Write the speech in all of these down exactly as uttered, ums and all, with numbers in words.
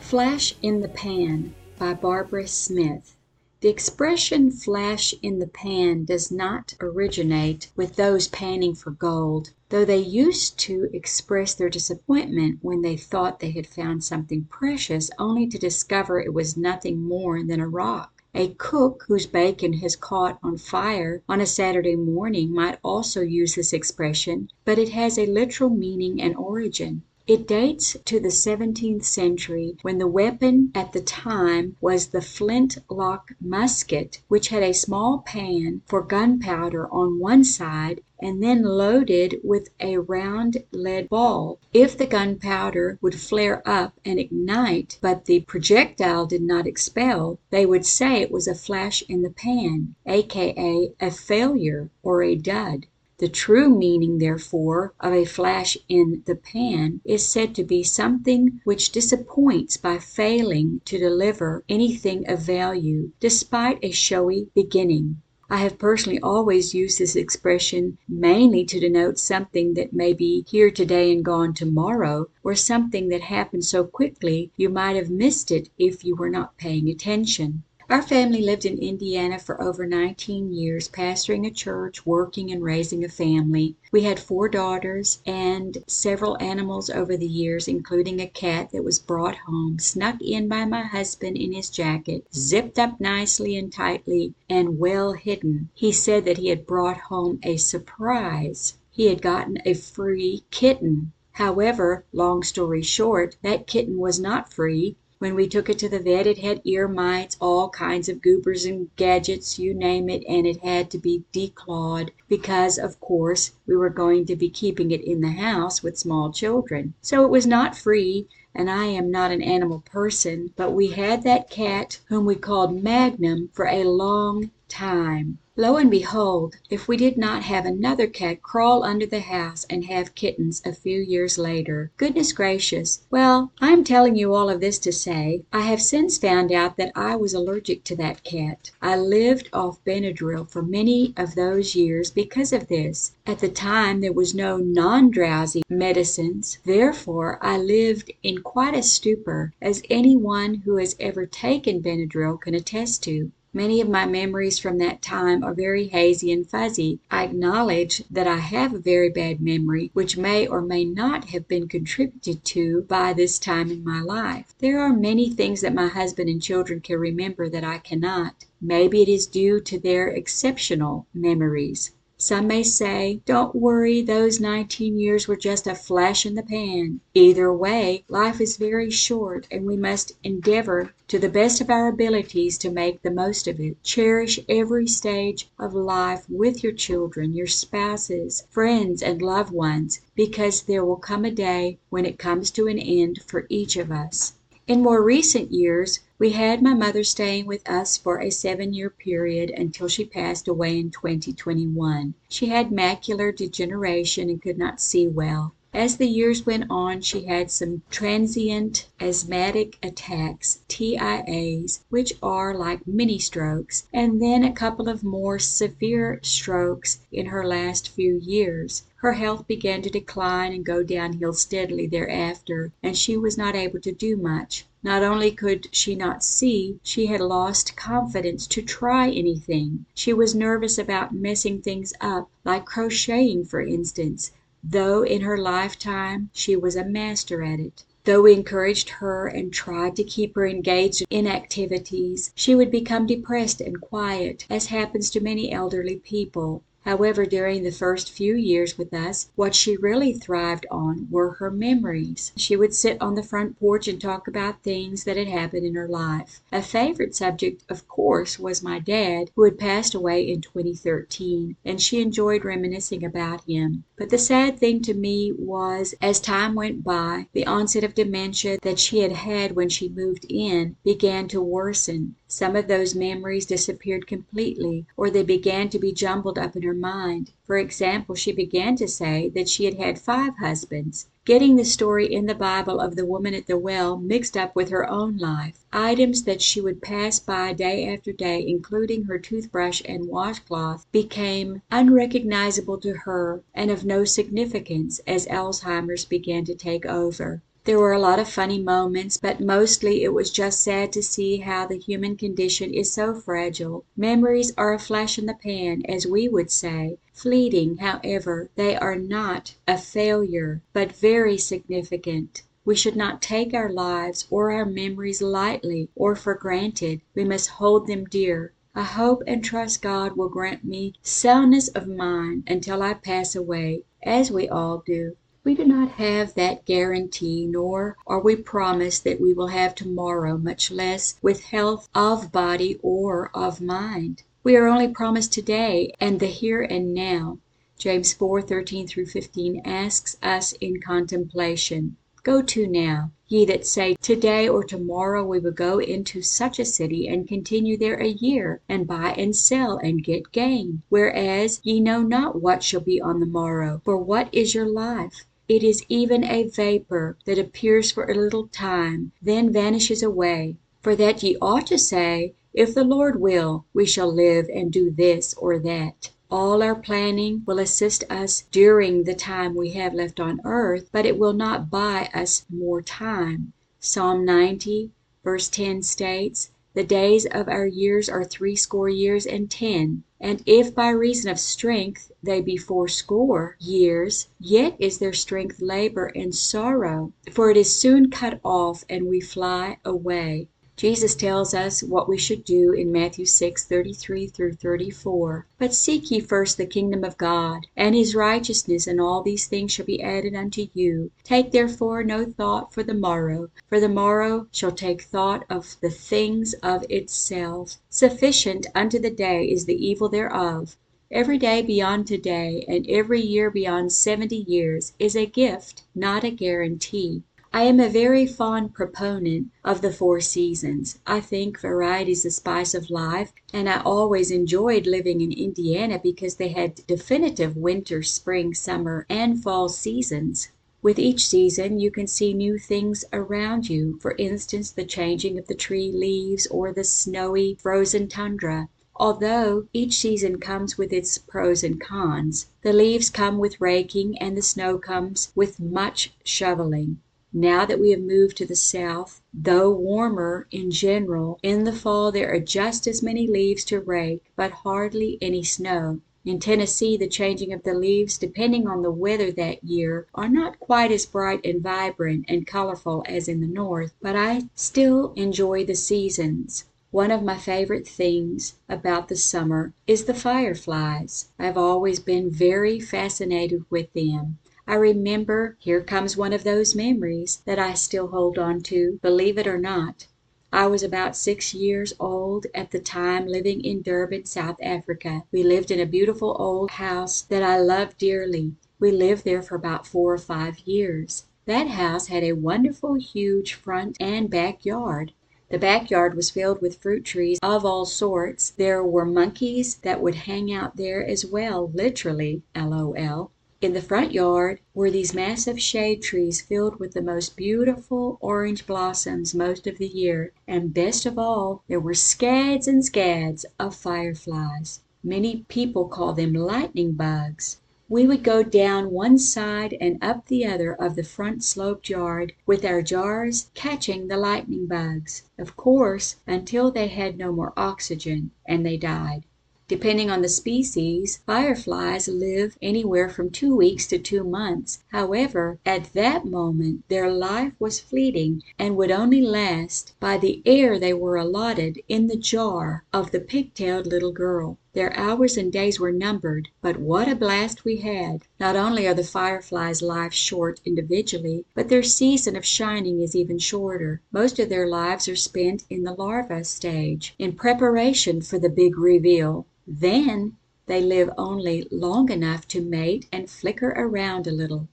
Flash in the Pan by Barbara Smith. The expression flash in the pan does not originate with those panning for gold, though they used to express their disappointment when they thought they had found something precious only to discover it was nothing more than a rock. A cook whose bacon has caught on fire on a Saturday morning might also use this expression, but it has a literal meaning and origin. It dates to the seventeenth century, when the weapon at the time was the flintlock musket, which had a small pan for gunpowder on one side and then loaded with a round lead ball. If the gunpowder would flare up and ignite, but the projectile did not expel, they would say it was a flash in the pan, aka a failure or a dud. The true meaning, therefore, of a flash in the pan is said to be something which disappoints by failing to deliver anything of value, despite a showy beginning. I have personally always used this expression mainly to denote something that may be here today and gone tomorrow, or something that happened so quickly you might have missed it if you were not paying attention. Our family lived in Indiana for over nineteen years, pastoring a church, working and raising a family. We had four daughters and several animals over the years, including a cat that was brought home, snuck in by my husband in his jacket, zipped up nicely and tightly, and well hidden. He said that he had brought home a surprise. He had gotten a free kitten. However, long story short, that kitten was not free. When we took it to the vet, it had ear mites, all kinds of goobers and gadgets, you name it, and it had to be declawed because, of course, we were going to be keeping it in the house with small children. So it was not free, and I am not an animal person, but we had that cat, whom we called Magnum, for a long time. Lo and behold, if we did not have another cat crawl under the house and have kittens a few years later. Goodness gracious. Well, I'm telling you all of this to say, I have since found out that I was allergic to that cat. I lived off Benadryl for many of those years because of this. At the time, there was no non-drowsy medicines. Therefore, I lived in quite a stupor, as anyone who has ever taken Benadryl can attest to. Many of my memories from that time are very hazy and fuzzy. I acknowledge that I have a very bad memory, which may or may not have been contributed to by this time in my life. There are many things that my husband and children can remember that I cannot. Maybe it is due to their exceptional memories. Some may say, don't worry, those nineteen years were just a flash in the pan. Either way, life is very short, and we must endeavor to the best of our abilities to make the most of it. Cherish every stage of life with your children, your spouses, friends, and loved ones, because there will come a day when it comes to an end for each of us. In more recent years, we had my mother staying with us for a seven-year period until she passed away in twenty twenty-one. She had macular degeneration and could not see well. As the years went on, she had some transient asthmatic attacks, T I As, which are like mini-strokes, and then a couple of more severe strokes in her last few years. Her health began to decline and go downhill steadily thereafter, and she was not able to do much. Not only could she not see, she had lost confidence to try anything. She was nervous about messing things up, like crocheting, for instance, though in her lifetime she was a master at it. Though we encouraged her and tried to keep her engaged in activities, she would become depressed and quiet, as happens to many elderly people. However, during the first few years with us, what she really thrived on were her memories. She would sit on the front porch and talk about things that had happened in her life. A favorite subject, of course, was my dad, who had passed away in twenty thirteen, and she enjoyed reminiscing about him. But the sad thing to me was, as time went by, the onset of dementia that she had had when she moved in began to worsen. Some of those memories disappeared completely, or they began to be jumbled up in her mind. For example, she began to say that she had had five husbands, getting the story in the Bible of the woman at the well mixed up with her own life. Items that she would pass by day after day, including her toothbrush and washcloth, became unrecognizable to her and of no significance as Alzheimer's began to take over. There were a lot of funny moments, but mostly it was just sad to see how the human condition is so fragile. Memories are a flash in the pan, as we would say. Fleeting, however, they are not a failure, but very significant. We should not take our lives or our memories lightly or for granted. We must hold them dear. I hope and trust God will grant me soundness of mind until I pass away, as we all do. We do not have that guarantee, nor are we promised that we will have tomorrow, much less with health of body or of mind. We are only promised today and the here and now. James four, thirteen through fifteen asks us in contemplation, "Go to now, ye that say, Today or tomorrow we will go into such a city, and continue there a year, and buy and sell, and get gain. Whereas ye know not what shall be on the morrow. For what is your life? It is even a vapor that appears for a little time, then vanishes away. For that ye ought to say, If the Lord will, we shall live and do this or that." All our planning will assist us during the time we have left on earth, but it will not buy us more time. Psalm ninety, verse ten states, "The days of our years are threescore years and ten, and if by reason of strength they be fourscore years, yet is their strength labor and sorrow, for it is soon cut off, and we fly away." Jesus tells us what we should do in Matthew six, thirty-three through thirty-four. "But seek ye first the kingdom of God, and his righteousness, and all these things shall be added unto you. Take therefore no thought for the morrow, for the morrow shall take thought of the things of itself. Sufficient unto the day is the evil thereof." Every day beyond today, and every year beyond seventy years, is a gift, not a guarantee. I am a very fond proponent of the four seasons. I think variety is the spice of life, and I always enjoyed living in Indiana because they had definitive winter, spring, summer, and fall seasons. With each season, you can see new things around you, for instance, the changing of the tree leaves or the snowy, frozen tundra. Although each season comes with its pros and cons, the leaves come with raking and the snow comes with much shoveling. Now that we have moved to the south, though warmer in general, in the fall there are just as many leaves to rake, but hardly any snow. In Tennessee, the changing of the leaves, depending on the weather that year, are not quite as bright and vibrant and colorful as in the north, but I still enjoy the seasons. One of my favorite things about the summer is the fireflies. I've always been very fascinated with them. I remember, here comes one of those memories that I still hold on to, believe it or not. I was about six years old at the time, living in Durban, South Africa. We lived in a beautiful old house that I loved dearly. We lived there for about four or five years. That house had a wonderful, huge front and backyard. The backyard was filled with fruit trees of all sorts. There were monkeys that would hang out there as well, literally, LOL. In the front yard were these massive shade trees filled with the most beautiful orange blossoms most of the year, and best of all, there were scads and scads of fireflies. Many people call them lightning bugs. We would go down one side and up the other of the front sloped yard with our jars, catching the lightning bugs, of course, until they had no more oxygen and they died. Depending on the species, fireflies live anywhere from two weeks to two months. However, at that moment, their life was fleeting and would only last by the air they were allotted in the jar of the pigtailed little girl. Their hours and days were numbered, but what a blast we had. Not only are the fireflies' lives short individually, but their season of shining is even shorter. Most of their lives are spent in the larva stage, in preparation for the big reveal. Then they live only long enough to mate and flicker around a little.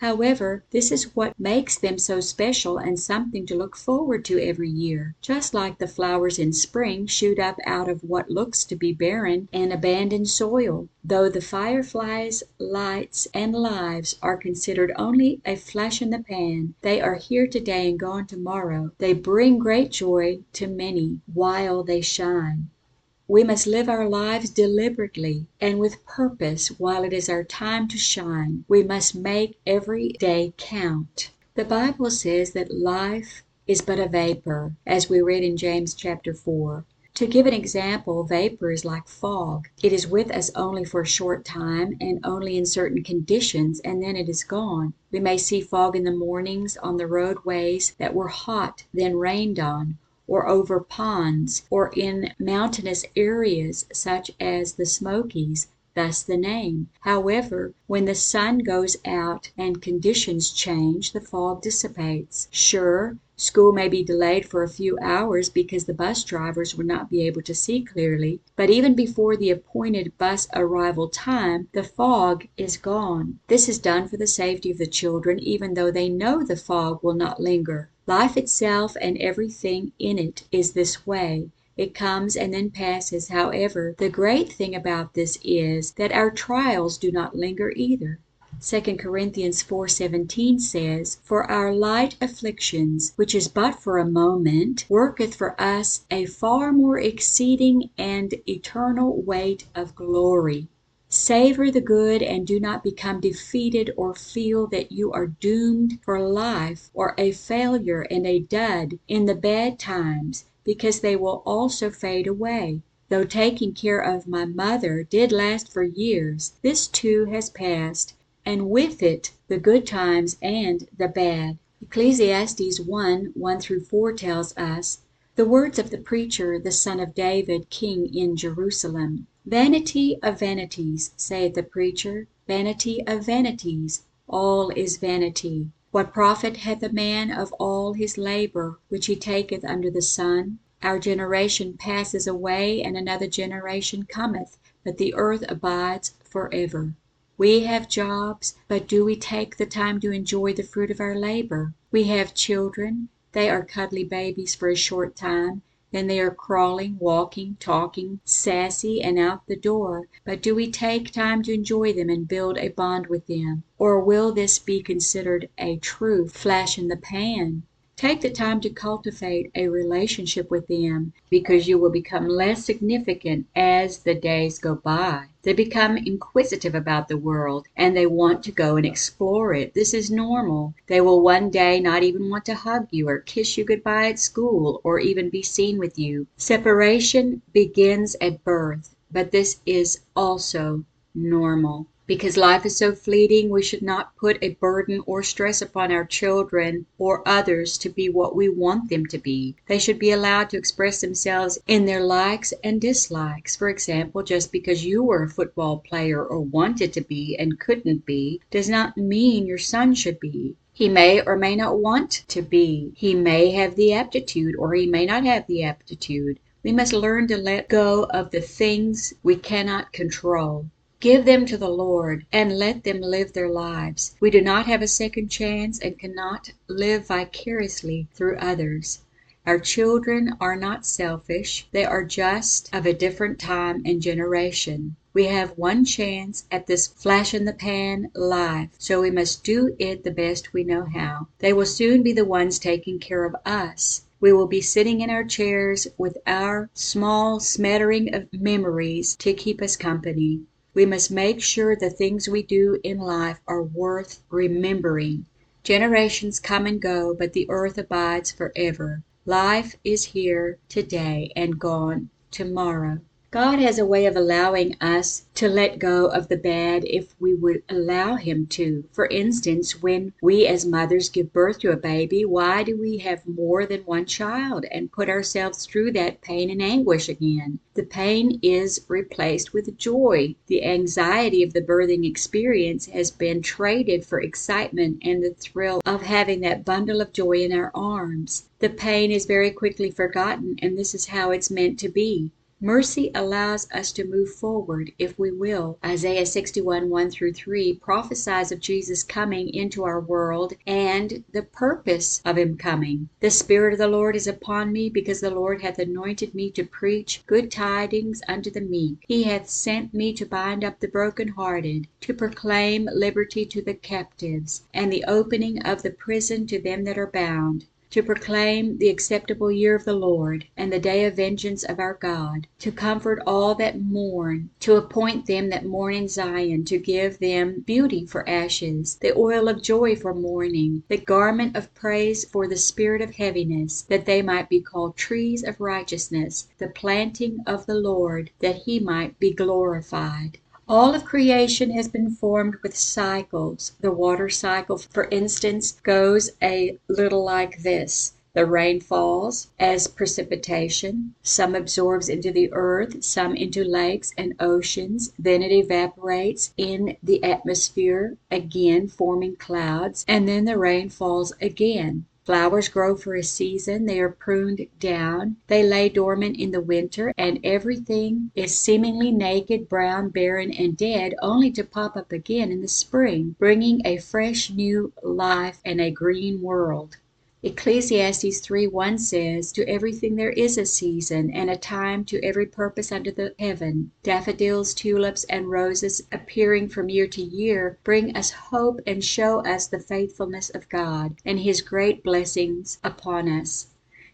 However, this is what makes them so special and something to look forward to every year. Just like the flowers in spring shoot up out of what looks to be barren and abandoned soil, though the fireflies' lights and lives are considered only a flash in the pan, they are here today and gone tomorrow. They bring great joy to many while they shine. We must live our lives deliberately and with purpose while it is our time to shine. We must make every day count. The Bible says that life is but a vapor, as we read in James chapter four. To give an example, vapor is like fog. It is with us only for a short time and only in certain conditions, and then it is gone. We may see fog in the mornings on the roadways that were hot, then rained on, or over ponds, or in mountainous areas such as the Smokies, thus the name. However, when the sun goes out and conditions change, the fog dissipates. Sure, school may be delayed for a few hours because the bus drivers will not be able to see clearly, but even before the appointed bus arrival time, the fog is gone. This is done for the safety of the children, even though they know the fog will not linger. Life itself and everything in it is this way. It comes and then passes. However, the great thing about this is that our trials do not linger either. Second Corinthians four seventeen says, "For our light afflictions, which is but for a moment, worketh for us a far more exceeding and eternal weight of glory." Savor the good and do not become defeated or feel that you are doomed for life or a failure and a dud in the bad times, because they will also fade away. Though taking care of my mother did last for years, this too has passed, and with it the good times and the bad. Ecclesiastes one, one through four tells us, "The words of the preacher, the son of David, king in Jerusalem. Vanity of vanities, saith the preacher, vanity of vanities, all is vanity. What profit hath a man of all his labor, which he taketh under the sun? Our generation passeth away, and another generation cometh, but the earth abides forever." We have jobs, but do we take the time to enjoy the fruit of our labor? We have children. They are cuddly babies for a short time. Then they are crawling, walking, talking, sassy, and out the door. But do we take time to enjoy them and build a bond with them? Or will this be considered a true flash in the pan? Take the time to cultivate a relationship with them, because you will become less significant as the days go by. They become inquisitive about the world, and they want to go and explore it. This is normal. They will one day not even want to hug you or kiss you goodbye at school or even be seen with you. Separation begins at birth, but this is also normal. Because life is so fleeting, we should not put a burden or stress upon our children or others to be what we want them to be. They should be allowed to express themselves in their likes and dislikes. For example, just because you were a football player or wanted to be and couldn't be, does not mean your son should be. He may or may not want to be. He may have the aptitude or he may not have the aptitude. We must learn to let go of the things we cannot control. Give them to the Lord and let them live their lives. We do not have a second chance and cannot live vicariously through others. Our children are not selfish. They are just of a different time and generation. We have one chance at this flash-in-the-pan life, so we must do it the best we know how. They will soon be the ones taking care of us. We will be sitting in our chairs with our small smattering of memories to keep us company. We must make sure the things we do in life are worth remembering. Generations come and go, but the earth abides forever. Life is here today and gone tomorrow. God has a way of allowing us to let go of the bad if we would allow him to. For instance, when we as mothers give birth to a baby, why do we have more than one child and put ourselves through that pain and anguish again? The pain is replaced with joy. The anxiety of the birthing experience has been traded for excitement and the thrill of having that bundle of joy in our arms. The pain is very quickly forgotten, and this is how it's meant to be. Mercy allows us to move forward if we will. Isaiah sixty-one, one through three prophesies of Jesus coming into our world and the purpose of him coming. The Spirit of the Lord is upon me, because the Lord hath anointed me to preach good tidings unto the meek. He hath sent me to bind up the brokenhearted, to proclaim liberty to the captives, and the opening of the prison to them that are bound, to proclaim the acceptable year of the Lord, and the day of vengeance of our God, to comfort all that mourn, to appoint them that mourn in Zion, to give them beauty for ashes, the oil of joy for mourning, the garment of praise for the spirit of heaviness, that they might be called trees of righteousness, the planting of the Lord, that he might be glorified. All of creation has been formed with cycles. The water cycle, for instance, goes a little like this. The rain falls as precipitation. Some absorbs into the earth, some into lakes and oceans. Then it evaporates in the atmosphere, again forming clouds, and then the rain falls again. Flowers grow for a season, they are pruned down, they lay dormant in the winter, and everything is seemingly naked, brown, barren, and dead, only to pop up again in the spring, bringing a fresh new life and a green world. Ecclesiastes three one says, "To everything there is a season, and a time to every purpose under the heaven. Daffodils, tulips, and roses appearing from year to year bring us hope and show us the faithfulness of God and his great blessings upon us."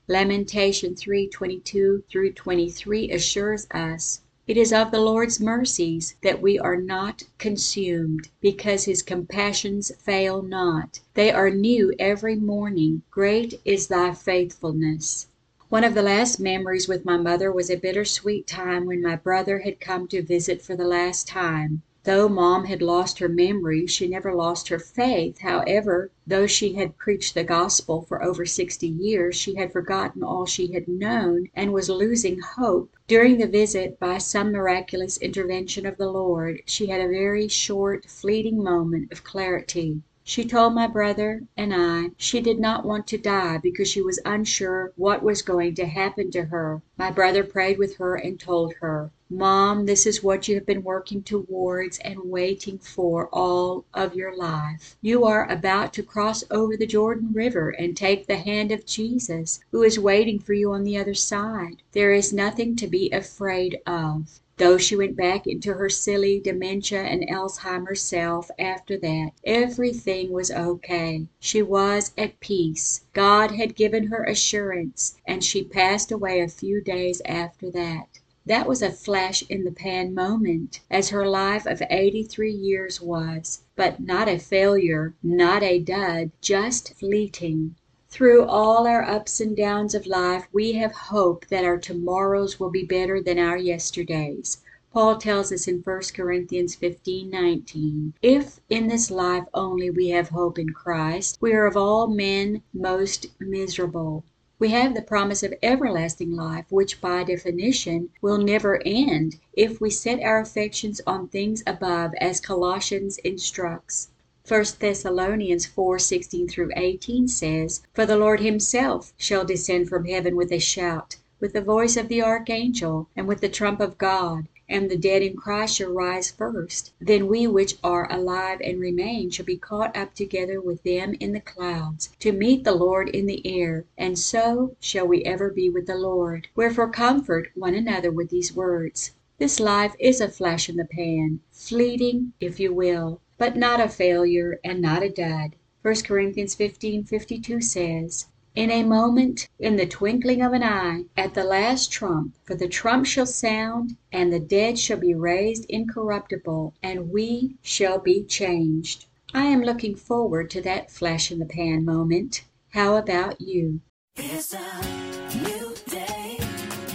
Lamentation three twenty-two through twenty-three assures us, "It is of the Lord's mercies that we are not consumed, because his compassions fail not. They are new every morning. Great is thy faithfulness." One of the last memories with my mother was a bittersweet time when my brother had come to visit for the last time. Though Mom had lost her memory, she never lost her faith. However, though she had preached the gospel for over sixty years, she had forgotten all she had known and was losing hope. During the visit, by some miraculous intervention of the Lord, she had a very short, fleeting moment of clarity. She told my brother and I she did not want to die because she was unsure what was going to happen to her. My brother prayed with her and told her, "Mom, this is what you have been working towards and waiting for all of your life. You are about to cross over the Jordan River and take the hand of Jesus, who is waiting for you on the other side. There is nothing to be afraid of." Though she went back into her silly dementia and Alzheimer's self after that, everything was okay. She was at peace. God had given her assurance, and she passed away a few days after that. That was a flash in the pan moment, as her life of eighty-three years was, but not a failure, not a dud, just fleeting. Through all our ups and downs of life, we have hope that our tomorrows will be better than our yesterdays. Paul tells us in First Corinthians fifteen nineteen, "If in this life only we have hope in Christ, we are of all men most miserable." We have the promise of everlasting life, which by definition will never end if we set our affections on things above, as Colossians instructs. First Thessalonians four sixteen through eighteen says, "For the Lord himself shall descend from heaven with a shout, with the voice of the archangel, and with the trump of God. And the dead in Christ shall rise first. Then we which are alive and remain shall be caught up together with them in the clouds, to meet the Lord in the air. And so shall we ever be with the Lord. Wherefore comfort one another with these words." This life is a flash in the pan, fleeting, if you will, but not a failure and not a dud. First Corinthians fifteen fifty-two says, "In a moment, in the twinkling of an eye, at the last trump, for the trump shall sound, and the dead shall be raised incorruptible, and we shall be changed." I am looking forward to that flash in the pan moment. How about you? It's a new day.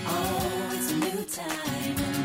Oh, it's a new time.